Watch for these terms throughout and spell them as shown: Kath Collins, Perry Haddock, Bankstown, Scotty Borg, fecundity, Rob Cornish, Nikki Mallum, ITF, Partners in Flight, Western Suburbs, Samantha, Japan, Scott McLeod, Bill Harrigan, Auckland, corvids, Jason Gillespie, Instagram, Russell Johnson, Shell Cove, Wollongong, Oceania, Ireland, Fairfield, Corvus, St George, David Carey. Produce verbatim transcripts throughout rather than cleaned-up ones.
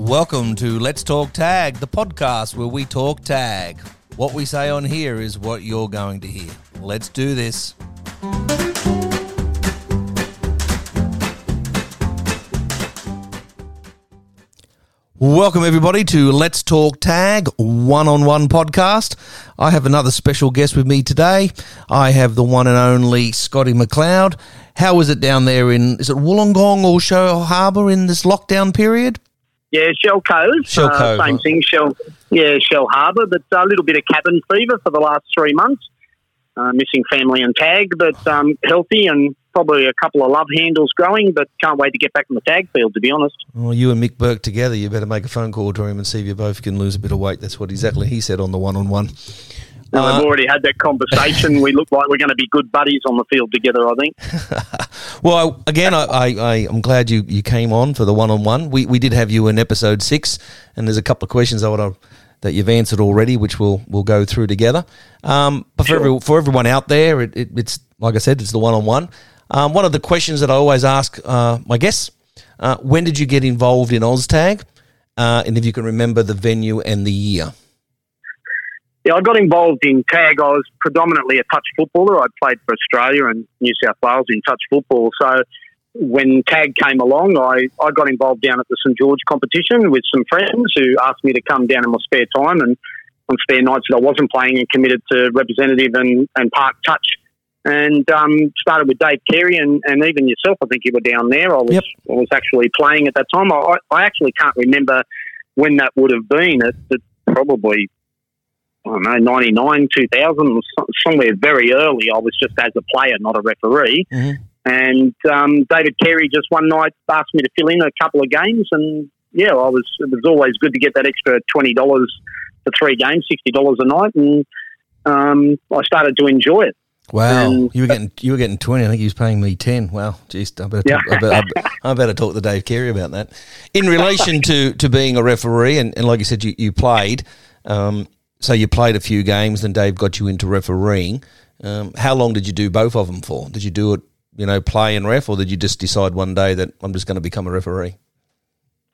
Welcome to Let's Talk Tag, the podcast where we talk tag. What we say on here is what you're going to hear. Let's do this. Welcome everybody to Let's Talk Tag, one-on-one podcast. I have another special guest with me today. I have the one and only Scotty McLeod. How is it down there in, is it Wollongong or Shoal Harbour in this lockdown period? Yeah, Shell Cove. Shell Cove. Uh, same thing, Shell, yeah, Shell Harbour, but a little bit of cabin fever for the last three months. Uh, missing family and tag, but um, healthy and probably a couple of love handles growing, but can't wait to get back in the tag field, to be honest. Well, you and Mick Burke together, you better make a phone call to him and see if you both can lose a bit of weight. That's what exactly he said on the one-on-one. Well, uh, I've already had that conversation. We look like we're going to be good buddies on the field together, I think. Well, again, I, I, I, I'm glad you, you came on for the one-on-one. We, we did have you in episode six, and there's a couple of questions I want to... that you've answered already, which we'll we'll go through together. Um, but for, sure. every, for everyone out there, it, it, it's like I said, it's the one-on-one. Um, one of the questions that I always ask uh, my guests, uh, when did you get involved in Oztag? Uh, and if you can remember the venue and the year. Yeah, I got involved in tag. I was predominantly a touch footballer. I played for Australia and New South Wales in touch football. So when tag came along, I, I got involved down at the St George competition with some friends who asked me to come down in my spare time and on spare nights that I wasn't playing and committed to representative and, and park touch. And um, started with Dave Carey and, and even yourself, I think you were down there. I was yep. I was actually playing at that time. I, I actually can't remember when that would have been. It, it probably, I don't know, ninety-nine, two thousand, somewhere very early. I was just as a player, not a referee. Mm-hmm. And um, David Carey just one night asked me to fill in a couple of games, and yeah, I was. It was always good to get that extra twenty dollars for three games, sixty dollars a night, and um, I started to enjoy it. Wow, and, you were getting you were getting twenty. I think he was paying me ten. Wow, geez, I better talk, yeah. I, better, I better talk to Dave Carey about that. In relation to, to being a referee, and, and like you said, you you played, um, so you played a few games, then Dave got you into refereeing. Um, how long did you do both of them for? Did you do it? You know, play and ref, or did you just decide one day that I'm just going to become a referee?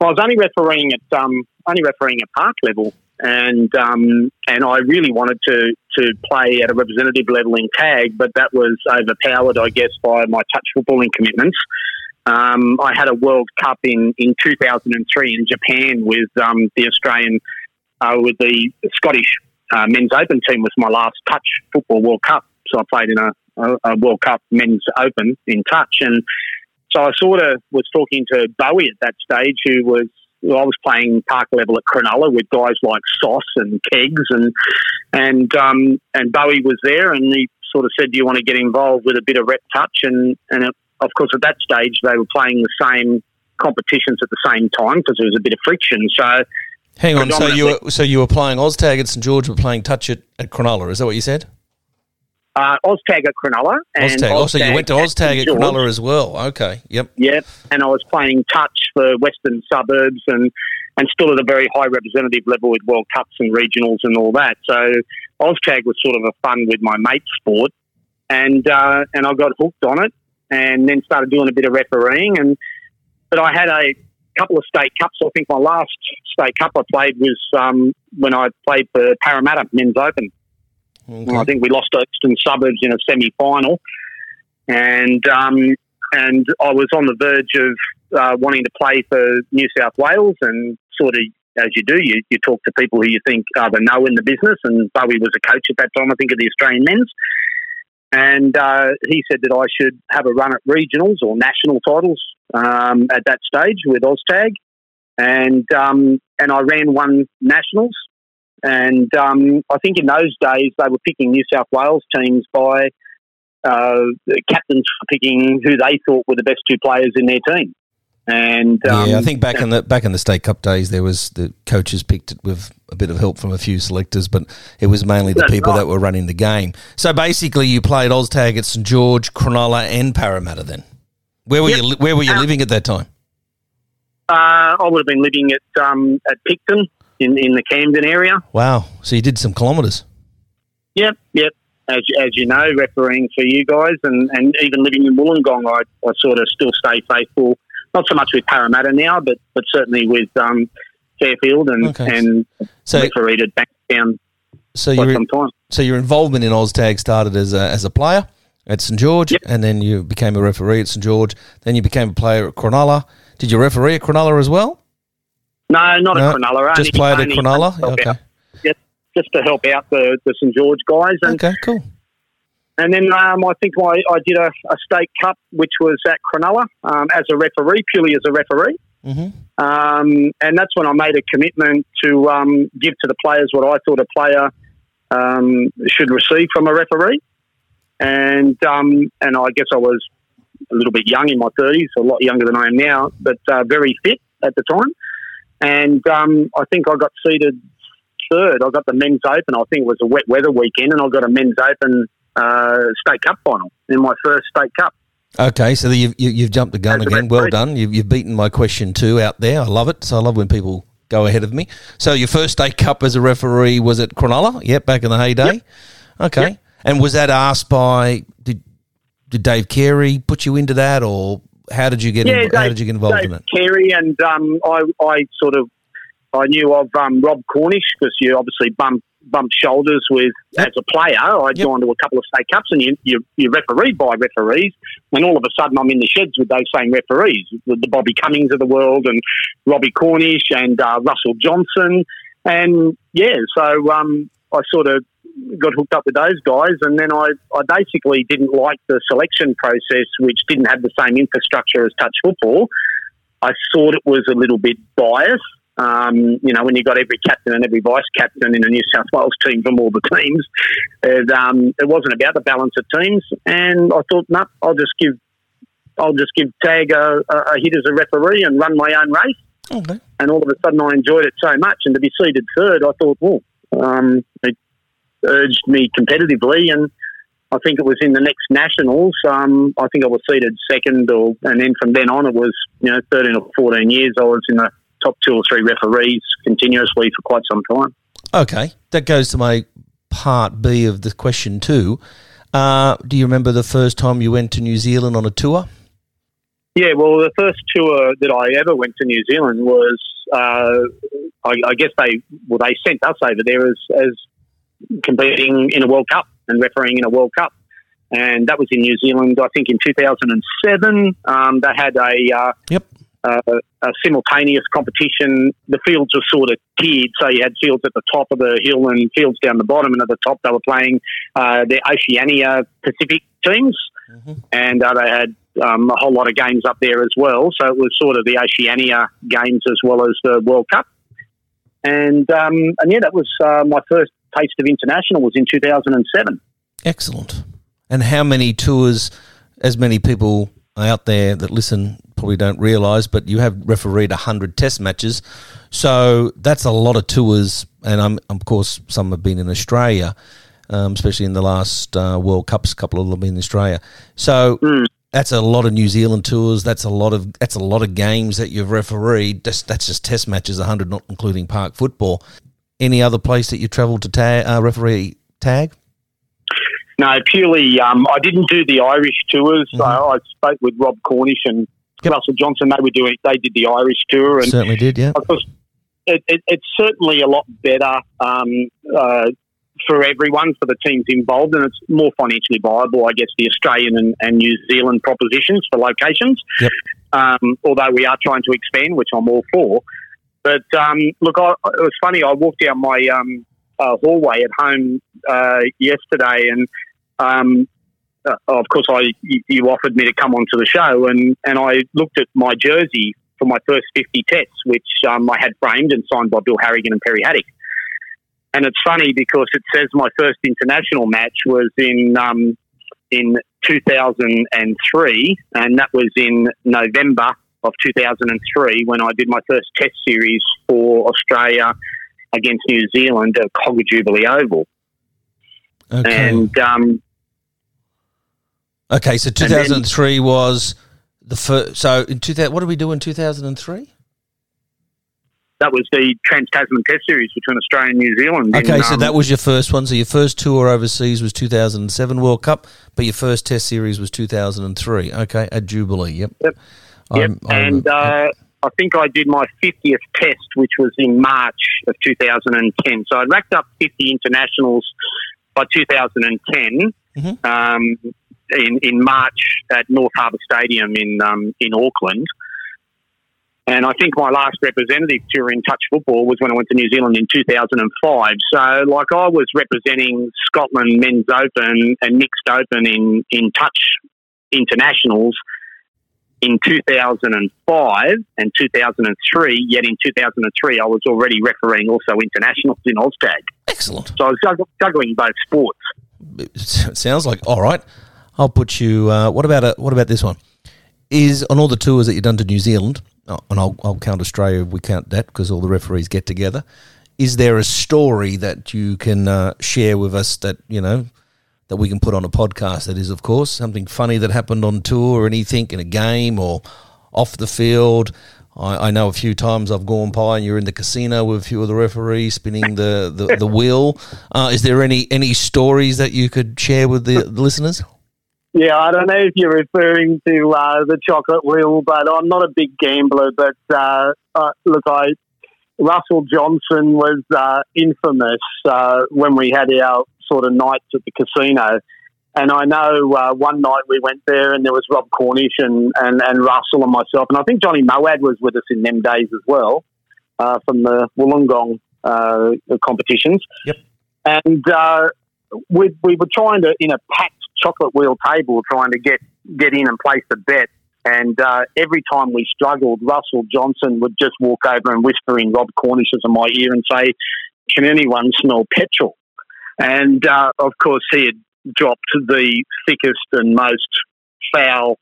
Well, I was only refereeing at um, only refereeing at park level, and um, and I really wanted to to play at a representative level in tag, but that was overpowered, I guess, by my touch footballing commitments. Um, I had a World Cup in, in two thousand three in Japan with um, the Australian uh, with the Scottish uh, men's open team. Was my last touch football World Cup, so I played in a. a World Cup men's open in touch. And so I sort of was talking to Bowie at that stage, who was, well, I was playing park level at Cronulla with guys like Sauce and Keggs, and and um, and Bowie was there, and he sort of said, do you want to get involved with a bit of rep touch? And, and it, of course, at that stage, they were playing the same competitions at the same time because there was a bit of friction. So hang on, so you were, so you were playing Oztag at St George, were playing touch at, at Cronulla, is that what you said? Uh, Oztag at Cronulla. And Oztag. Oztag oh, so you went to Oztag at, at Cronulla as well. Okay, yep. Yep, and I was playing touch for Western Suburbs and, and still at a very high representative level with World Cups and regionals and all that. So Oztag was sort of a fun with my mate sport, and uh, and I got hooked on it and then started doing a bit of refereeing. And But I had a couple of state cups. I think my last state cup I played was um, when I played for Parramatta Men's Open. Okay. I think we lost Western Suburbs in a semi-final, and um, and I was on the verge of uh, wanting to play for New South Wales, and sort of, as you do, you, you talk to people who you think either know in the business, and Bowie was a coach at that time, I think, of the Australian men's, and uh, he said that I should have a run at regionals or national titles um, at that stage with Oztag, and, um, and I ran one nationals. And um, I think in those days they were picking New South Wales teams by uh, captains picking who they thought were the best two players in their team. And um, yeah, I think back in the back in the State Cup days, there was the coaches picked it with a bit of help from a few selectors, but it was mainly the people right. that were running the game. So basically, you played Oztag at St George, Cronulla, and Parramatta. Then where were yep. you? Where were you um, living at that time? Uh, I would have been living at um, at Picton. In, in the Camden area. Wow. So you did some kilometres. Yep, yep. As, as you know, refereeing for you guys and, and even living in Wollongong, I, I sort of still stay faithful, not so much with Parramatta now, but, but certainly with um, Fairfield and okay. and so, refereed at Bankstown so for some time. So your involvement in Oztag started as a, as a player at St George, yep. and then you became a referee at St George. Then you became a player at Cronulla. Did you referee at Cronulla as well? No, not no, at Cronulla. Just played at Cronulla? Okay. Out. Just to help out the, the St George guys. And, okay, cool. And then um, I think I, I did a, a state cup, which was at Cronulla, um, as a referee, purely as a referee. Mm-hmm. Um, and that's when I made a commitment to um, give to the players what I thought a player um, should receive from a referee. And um, and I guess I was a little bit young in my thirties, a lot younger than I am now, but uh, very fit at the time. And um, I think I got seated third. I got the men's open. I think it was a wet weather weekend, and I got a men's open uh, state cup final in my first state cup. Okay, so you've you've jumped the gun That's again. Well done. You've you've beaten my question two out there. I love it. So I love when people go ahead of me. So your first state cup as a referee was at Cronulla. Yep, back in the heyday. Yep. Okay, yep. And was that asked by did did Dave Carey put you into that, or how did you get yeah, in, Dave, how did you get involved Dave in it? Carey and um, I I sort of. I knew of um, Rob Cornish because you obviously bump, bumped shoulders with yep. as a player. I'd yep. gone to a couple of state cups and you, you, you're refereed by referees, and all of a sudden I'm in the sheds with those same referees, with the Bobby Cummings of the world and Robbie Cornish and uh, Russell Johnson. And, yeah, so um, I sort of got hooked up with those guys, and then I, I basically didn't like the selection process, which didn't have the same infrastructure as touch football. I thought it was a little bit biased. Um, you know, when you got every captain and every vice captain in a New South Wales team from all the teams, it, um, it wasn't about the balance of teams. And I thought, no, nah, I'll just give, I'll just give Tag a, a hit as a referee and run my own race. Okay. And all of a sudden, I enjoyed it so much. And to be seated third, I thought, well, um, it urged me competitively. And I think it was in the next nationals. Um, I think I was seated second, or and then from then on, it was you know thirteen or fourteen years I was in the top two or three referees continuously for quite some time. Okay. That goes to my part B of the question too. Uh, do you remember the first time you went to New Zealand on a tour? Yeah, well, the first tour that I ever went to New Zealand was, uh, I, I guess they well they sent us over there as, as competing in a World Cup and refereeing in a World Cup. And that was in New Zealand, I think, in two thousand seven. Um, they had a... Uh, yep. Uh, a simultaneous competition. The fields were sort of tiered, so you had fields at the top of the hill and fields down the bottom, and at the top they were playing uh, their Oceania Pacific teams, mm-hmm. and uh, they had um, a whole lot of games up there as well, so it was sort of the Oceania games as well as the World Cup. And, um, and yeah, that was uh, my first taste of international was in two thousand seven. Excellent. And how many tours, as many people out there that listen probably don't realise, but you have refereed one hundred test matches. So that's a lot of tours, and I'm, of course some have been in Australia, um, especially in the last uh, World Cups, a couple of them have been in Australia. So mm. that's a lot of New Zealand tours, that's a lot of that's a lot of games that you've refereed. That's, that's just test matches, one hundred not including park football. Any other place that you travelled to tag, uh, referee tag? No, purely, um, I didn't do the Irish tours. Mm-hmm. So I spoke with Rob Cornish and yep. Russell Johnson. They were doing, they did the Irish tour. And certainly did, yeah. Of course, it, it, it's certainly a lot better um, uh, for everyone, for the teams involved, and it's more financially viable, I guess, the Australian and, and New Zealand propositions for locations, yep. um, although we are trying to expand, which I'm all for. But, um, look, I, it was funny, I walked down my um, uh, hallway at home uh, yesterday and Um, uh, of course, I you offered me to come onto the show, and, and I looked at my jersey for my first fifty tests, which um, I had framed and signed by Bill Harrigan and Perry Haddock. And it's funny because it says my first international match was in um, in two thousand three, and that was in November of two thousand three when I did my first test series for Australia against New Zealand at Cogger Jubilee Oval. Okay. And um, okay, so two thousand three then, was the first. So in two thousand, what did we do in two thousand three? That was the Trans-Tasman Test Series between Australia and New Zealand. Okay, and, so um, that was your first one. So your first tour overseas was two thousand seven World Cup, but your first Test Series was two thousand three. Okay, at Jubilee. Yep. Yep. I'm, I'm, and I'm, uh, I think I did my fiftieth test, which was in March of two thousand ten. So I racked up fifty internationals by two thousand ten mm-hmm. um, in, in March at North Harbour Stadium in um, in Auckland. And I think my last representative tour in touch football was when I went to New Zealand in two thousand five. So, like, I was representing Scotland men's open and mixed open in, in touch internationals in two thousand five and two thousand three, yet in two thousand three I was already refereeing also internationals in Oztag. Excellent. So I was juggling both sports. It sounds like, all right, I'll put you, uh, what about a, what about this one? Is on all the tours that you've done to New Zealand, oh, and I'll, I'll count Australia, we count that because all the referees get together, is there a story that you can uh, share with us that, you know, that we can put on a podcast, that is, of course, something funny that happened on tour or anything in a game or off the field? I, I know a few times I've gone by and you're in the casino with a few of the referees spinning the, the, the wheel. Uh, is there any, any stories that you could share with the, the listeners? Yeah, I don't know if you're referring to uh, the chocolate wheel, but I'm not a big gambler. But, uh, uh, look, I Russell Johnson was uh, infamous uh, when we had our sort of nights at the casino. And I know uh, one night we went there and there was Rob Cornish and, and, and Russell and myself. And I think Johnny Moad was with us in them days as well uh, from the Wollongong uh, competitions. Yep. And uh, we, we were trying to, in a packed chocolate wheel table, trying to get, get in and place a bet. And uh, every time we struggled, Russell Johnson would just walk over and whisper in Rob Cornish's in my ear and say, "Can anyone smell petrol?" And, uh, of course, he had dropped the thickest and most foul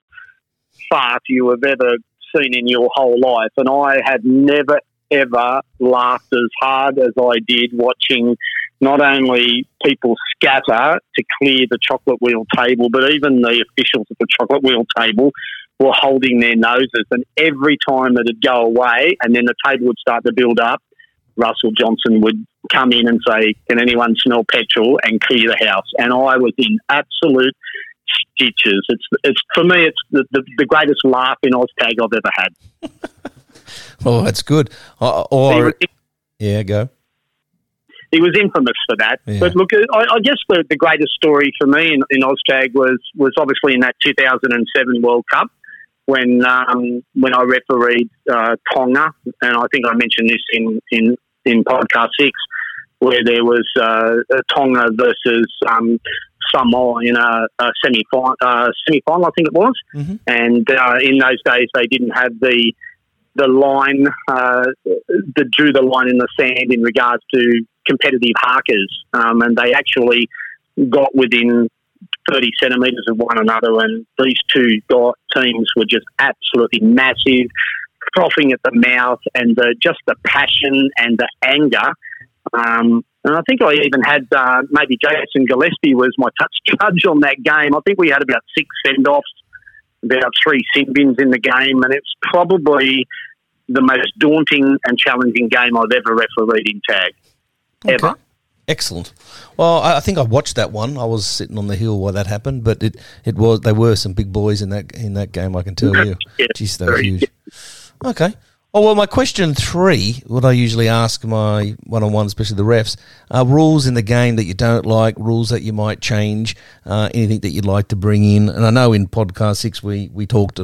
fart you have ever seen in your whole life. And I had never, ever laughed as hard as I did watching not only people scatter to clear the chocolate wheel table, but even the officials at the chocolate wheel table were holding their noses. And every time that it'd go away and then the table would start to build up, Russell Johnson would come in and say, "Can anyone smell petrol?" and clear the house. And I was in absolute stitches. It's, it's for me, it's the, the, the greatest laugh in Oztag I've ever had. Oh, that's good. Or, or he was, yeah, go. He was infamous for that. Yeah. But look, I, I guess the, the greatest story for me in, in Oztag was was obviously in that two thousand seven World Cup, when um, when I refereed uh, Tonga, and I think I mentioned this in, in, in podcast six, where there was uh, Tonga versus um, Samoa in a, a semi-final, uh, semi-final, I think it was. Mm-hmm. And uh, in those days, they didn't have the the line, uh, that drew the line in the sand in regards to competitive harkers, um, and they actually got within thirty centimetres of one another, and these two teams were just absolutely massive, frothing at the mouth, and the, just the passion and the anger. Um, and I think I even had uh, maybe Jason Gillespie was my touch judge on that game. I think we had about six send-offs, about three sin bins in the game, and it's probably the most daunting and challenging game I've ever refereed in tag, okay. ever. Excellent. Well, I think I watched that one. I was sitting on the hill while that happened, but it, it was they were some big boys in that in that game, I can tell you. Yeah, Jeez, they were huge. Okay. Oh, well, my question three, what I usually ask my one-on-one, especially the refs, are rules in the game that you don't like, rules that you might change, uh, anything that you'd like to bring in. And I know in podcast six we, we talked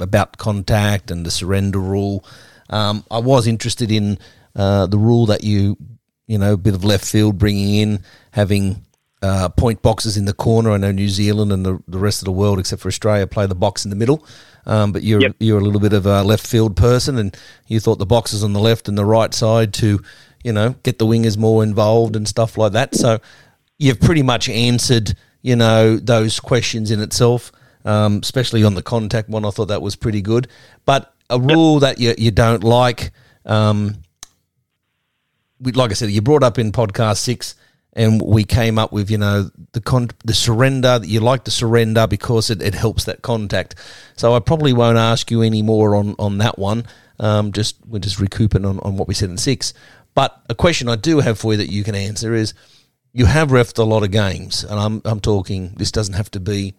about contact and the surrender rule. Um, I was interested in uh, the rule that you – you know, a bit of left field bringing in, having uh, point boxes in the corner. I know New Zealand and the, the rest of the world, except for Australia, play the box in the middle. Um, but you're yep. you're a little bit of a left field person, and you thought the boxes on the left and the right side to, you know, get the wingers more involved and stuff like that. So you've pretty much answered, you know, those questions in itself, um, especially on the contact one. I thought that was pretty good. But a rule that you, you don't like... Um, like I said, you brought up in podcast six, and we came up with, you know, the con- the surrender, that you like to surrender because it, it helps that contact. So I probably won't ask you any more on, on that one. Um, just we're just recouping on, on what we said in six. But a question I do have for you that you can answer is, you have refed a lot of games, and I'm I'm talking, this doesn't have to be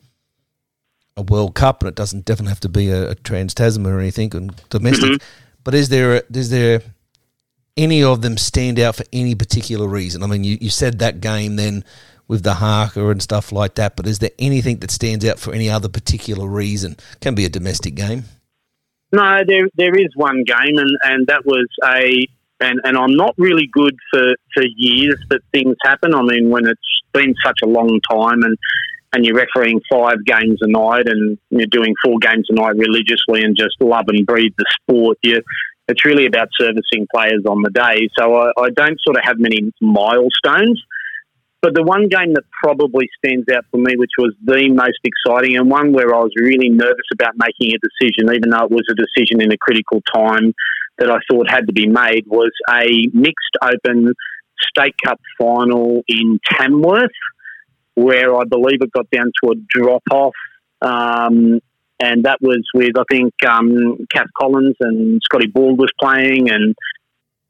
a World Cup, and it doesn't definitely have to be a, a trans-Tasman or anything, and domestic. Mm-hmm. But is there a, is there any of them stand out for any particular reason? I mean, you, you said that game then with the haka and stuff like that, but is there anything that stands out for any other particular reason? It can be a domestic game. No, there there is one game, and, and that was a and, and I'm not really good for, for years that things happen. I mean, when it's been such a long time, and and you're refereeing five games a night, and you're doing four games a night religiously, and just love and breathe the sport. You, it's really about servicing players on the day. So I, I don't sort of have many milestones. But the one game that probably stands out for me, which was the most exciting, and one where I was really nervous about making a decision, even though it was a decision in a critical time that I thought had to be made, was a mixed open State Cup final in Tamworth, where I believe it got down to a drop-off, um, and that was with, I think, um, Kath Collins and Scotty Borg was playing, and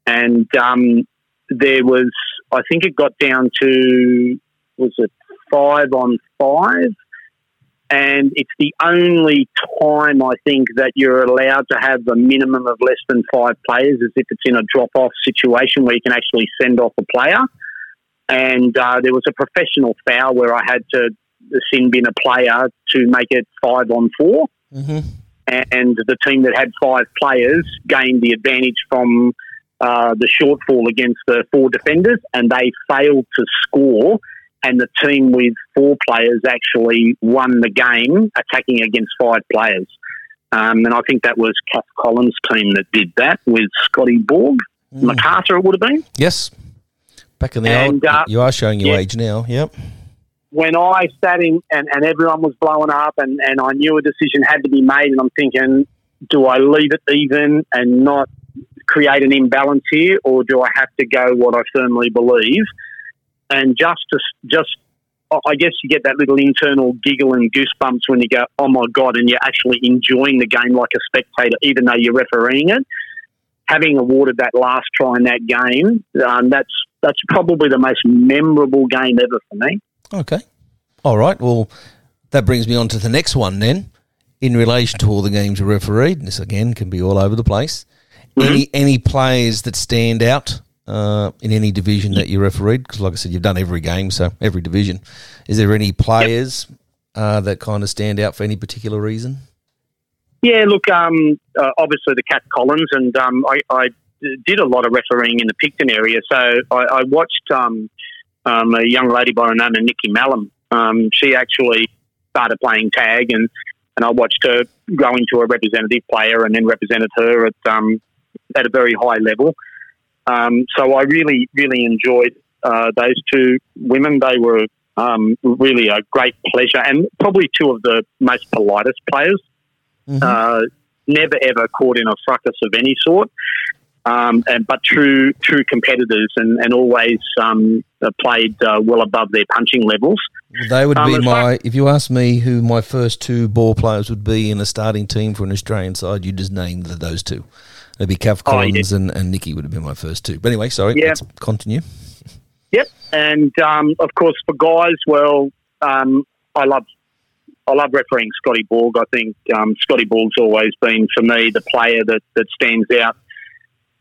and um, there was, I think it got down to, was it five on five? And it's the only time, I think, that you're allowed to have a minimum of less than five players, as if it's in a drop-off situation where you can actually send off a player. And uh, there was a professional foul where I had to sin bin a player to make it five on four. Mm-hmm. And the team that had five players gained the advantage from uh, the shortfall against the four defenders, and they failed to score. And the team with four players actually won the game, attacking against five players. Um, and I think that was Kath Collins' team that did that with Scotty Borg. Mm. MacArthur, it would have been? Yes. Back in the and, old, uh, you are showing your yeah. age now, yep. When I sat in and, and everyone was blowing up and, and I knew a decision had to be made, and I'm thinking, do I leave it even and not create an imbalance here, or do I have to go what I firmly believe? And just, to, just I guess you get that little internal giggle and goosebumps when you go, oh my God, and you're actually enjoying the game like a spectator, even though you're refereeing it. Having awarded that last try in that game, um, that's that's probably the most memorable game ever for me. Okay. All right. Well, that brings me on to the next one then, in relation to all the games you refereed. This, again, can be all over the place. Mm-hmm. Any any players that stand out uh, in any division that you refereed? Because, like I said, you've done every game, so every division. Is there any players yep. uh, that kind of stand out for any particular reason? Yeah, look, um, uh, obviously the Kath Collins, and um, I, I did a lot of refereeing in the Picton area. So I, I watched um, um, a young lady by the name of Nikki Mallum. Um, she actually started playing tag, and, and I watched her grow into a representative player, and then represented her at um, at a very high level. Um, so I really, really enjoyed uh, those two women. They were um, really a great pleasure, and probably two of the most politest players. Mm-hmm. Uh, never ever caught in a fracas of any sort, um, and but true true competitors, and, and always um, played uh, well above their punching levels. They would um, be my like, if you asked me who my first two ball players would be in a starting team for an Australian side, you just named those two. It'd be Kath Collins oh, yeah. and, and Nikki would have been my first two. But anyway, sorry, yeah. let's continue. Yep, and um, of course for guys, well, um, I love. I love refereeing Scotty Borg. I think um, Scotty Borg's always been, for me, the player that, that stands out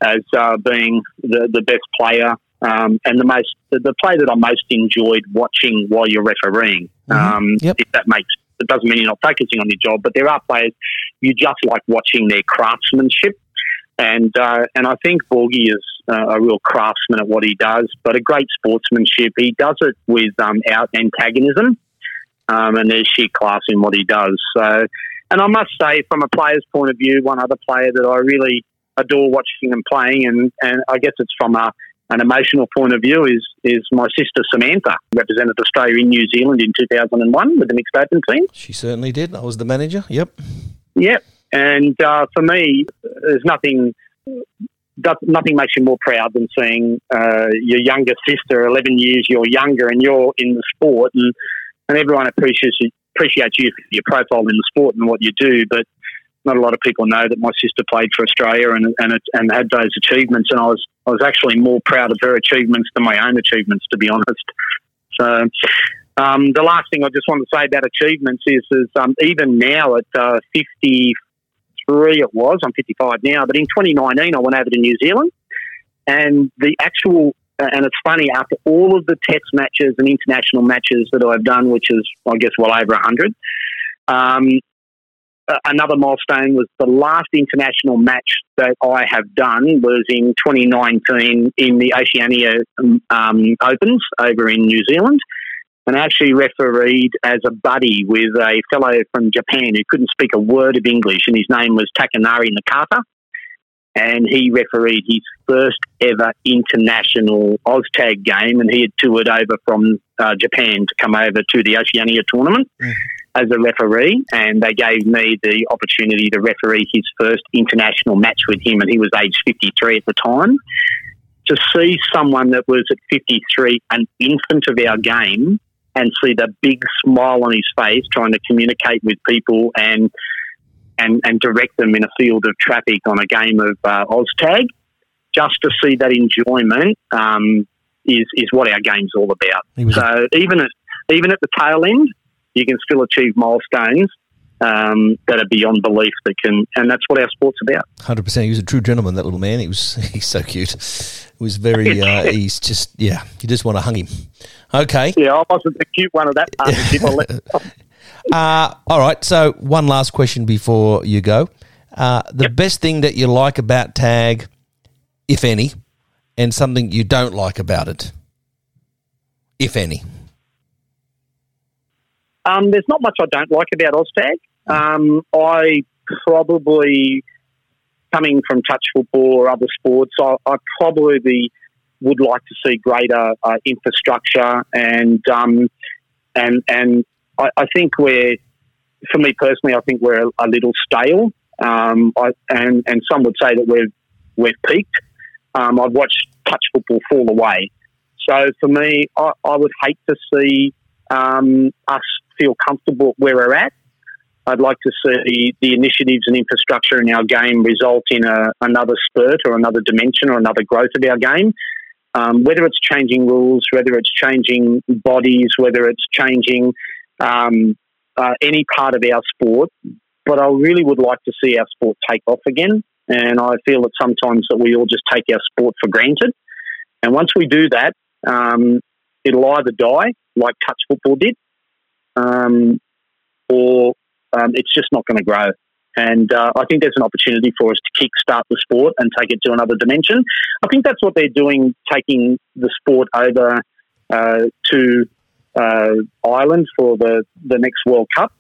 as uh, being the, the best player um, and the most the, the player that I most enjoyed watching while you're refereeing. Mm-hmm. Um, yep. If that makes it doesn't mean you're not focusing on your job, but there are players you just like watching their craftsmanship, and uh, and I think Borgie is uh, a real craftsman at what he does, but a great sportsmanship. He does it with um, out antagonism. Um, and there's sheer class in what he does. So, and I must say, from a player's point of view, one other player that I really adore watching them playing, and, and I guess it's from a, an emotional point of view, is is my sister Samantha, represented Australia in New Zealand in two thousand one with the mixed open team. She certainly did. I was the manager, yep. Yep. And uh, for me, there's nothing... nothing makes you more proud than seeing uh, your younger sister, eleven years you're younger, and you're in the sport, and And everyone appreciates you, appreciates you for your profile in the sport and what you do, but not a lot of people know that my sister played for Australia and and, it, and had those achievements. And I was I was actually more proud of her achievements than my own achievements, to be honest. So, Um, the last thing I just want to say about achievements is, is um, even now at uh, fifty-three it was, I'm fifty-five now, but in twenty nineteen I went over to New Zealand, and the actual, uh, and it's funny, after all of the test matches and international matches that I've done, which is, I guess, well over one hundred, um, uh, another milestone was the last international match that I have done was in twenty nineteen in the Oceania um, Opens over in New Zealand. And I actually refereed as a buddy with a fellow from Japan who couldn't speak a word of English, and his name was Takanari Nakata. And he refereed his first ever international Oztag game, and he had toured over from uh, Japan to come over to the Oceania tournament mm. as a referee. And they gave me the opportunity to referee his first international match with him, and he was aged fifty-three at the time. To see someone that was at fifty-three, an infant of our game, and see the big smile on his face trying to communicate with people and and, and direct them in a field of traffic on a game of uh, Oztag, just to see that enjoyment um, is is what our game's all about. So a- even at, even at the tail end, you can still achieve milestones um, that are beyond belief that can, and that's what our sport's about. one hundred percent. He was a true gentleman, that little man. He was, he's so cute. He was very, uh, he's just, yeah, you just want to hug him. Okay. Yeah, I wasn't the cute one of that partnership. uh, all right, so one last question before you go. Uh, the yep. best thing that you like about tag, if any, and something you don't like about it, if any. Um, there's not much I don't like about Oztag. Um, I probably, coming from touch football or other sports, I, I probably would like to see greater uh, infrastructure, and um, and and I, I think we're, for me personally, I think we're a, a little stale. Um, I, and and some would say that we've we've peaked. Um, I've watched touch football fall away. So for me, I, I would hate to see um, us feel comfortable where we're at. I'd like to see the initiatives and infrastructure in our game result in a, another spurt or another dimension or another growth of our game. Um, whether it's changing rules, whether it's changing bodies, whether it's changing um, uh, any part of our sport, but I really would like to see our sport take off again. And I feel that sometimes that we all just take our sport for granted. And once we do that, um, it'll either die like touch football did, um, or um, it's just not going to grow. And uh, I think there's an opportunity for us to kickstart the sport and take it to another dimension. I think that's what they're doing, taking the sport over uh, to uh, Ireland for the, the next World Cup.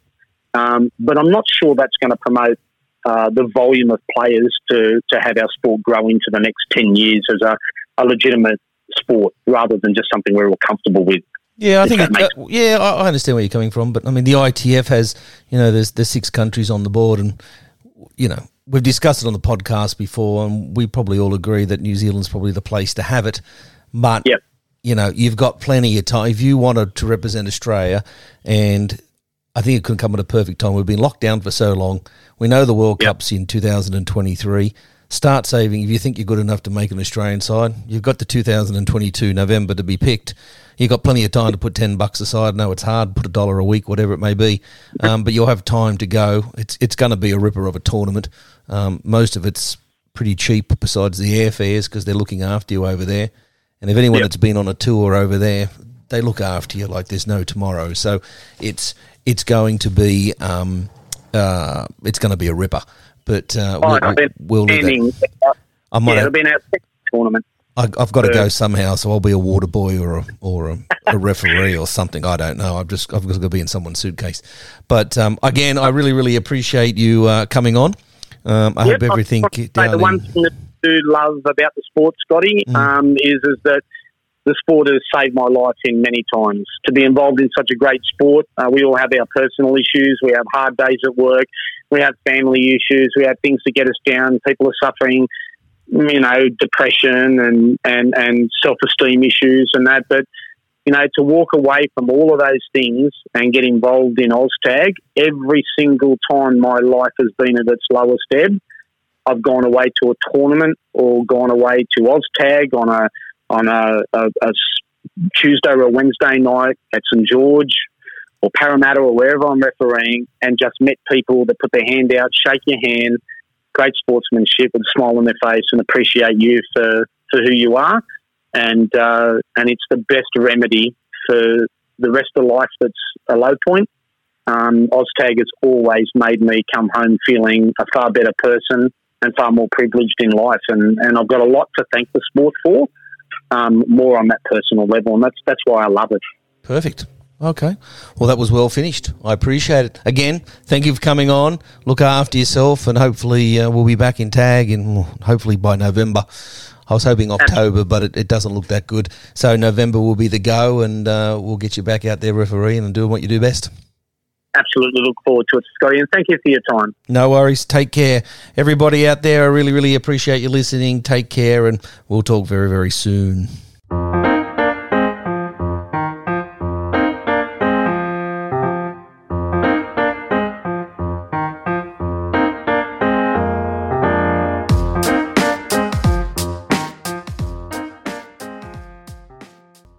Um, but I'm not sure that's going to promote uh, the volume of players to, to have our sport grow into the next ten years as a, a legitimate sport rather than just something we're all comfortable with. Yeah, I think. It, uh, yeah, I understand where you're coming from, but I mean, the I T F has, you know, there's there's six countries on the board, and you know, we've discussed it on the podcast before, and we probably all agree that New Zealand's probably the place to have it. But yep. you know, you've got plenty of time if you wanted to represent Australia, and I think it couldn't come at a perfect time. We've been locked down for so long. We know the World yep. Cup's in two thousand twenty-three. Start saving if you think you're good enough to make an Australian side. You've got the two thousand twenty-two November to be picked. You've got plenty of time to put ten bucks aside. No, it's hard. Put a dollar a week, whatever it may be. Um, but you'll have time to go. It's it's going to be a ripper of a tournament. Um, most of it's pretty cheap besides the airfares because they're looking after you over there. And if anyone yep. that's been on a tour over there, they look after you like there's no tomorrow. So it's it's going to be um, uh, it's going to be a ripper. But uh, oh, we'll, we'll do that. I might yeah, have, it'll be an outstanding tournament. I, I've got to go somehow, so I'll be a water boy or a, or a, a referee or something. I don't know. I've just I've got to be in someone's suitcase. But um, again, I really really appreciate you uh, coming on. Um, I yep, hope everything. I down say the in... one thing that I do love about the sport, Scotty, mm. um, is is that the sport has saved my life in many times. To be involved in such a great sport, uh, we all have our personal issues. We have hard days at work. We have family issues. We have things that get us down. People are suffering, you know, depression and, and, and self-esteem issues and that. But, you know, to walk away from all of those things and get involved in Oztag, every single time my life has been at its lowest ebb, I've gone away to a tournament or gone away to Oztag on a on a, a, a Tuesday or a Wednesday night at St George or Parramatta or wherever I'm refereeing, and just met people that put their hand out, shake your hand, great sportsmanship, and smile on their face and appreciate you for, for who you are. And uh, and it's the best remedy for the rest of life that's a low point. Um, Oztag has always made me come home feeling a far better person and far more privileged in life. And, and I've got a lot to thank the sport for, um, more on that personal level. And that's that's why I love it. Perfect. Okay. Well, that was well finished. I appreciate it. Again, thank you for coming on. Look after yourself, and hopefully uh, we'll be back in tag, and hopefully by November. I was hoping October, but it, it doesn't look that good. So November will be the go, and uh, we'll get you back out there refereeing and doing what you do best. Absolutely look forward to it, Scotty, and thank you for your time. No worries. Take care. Everybody out there, I really, really appreciate you listening. Take care, and we'll talk very, very soon.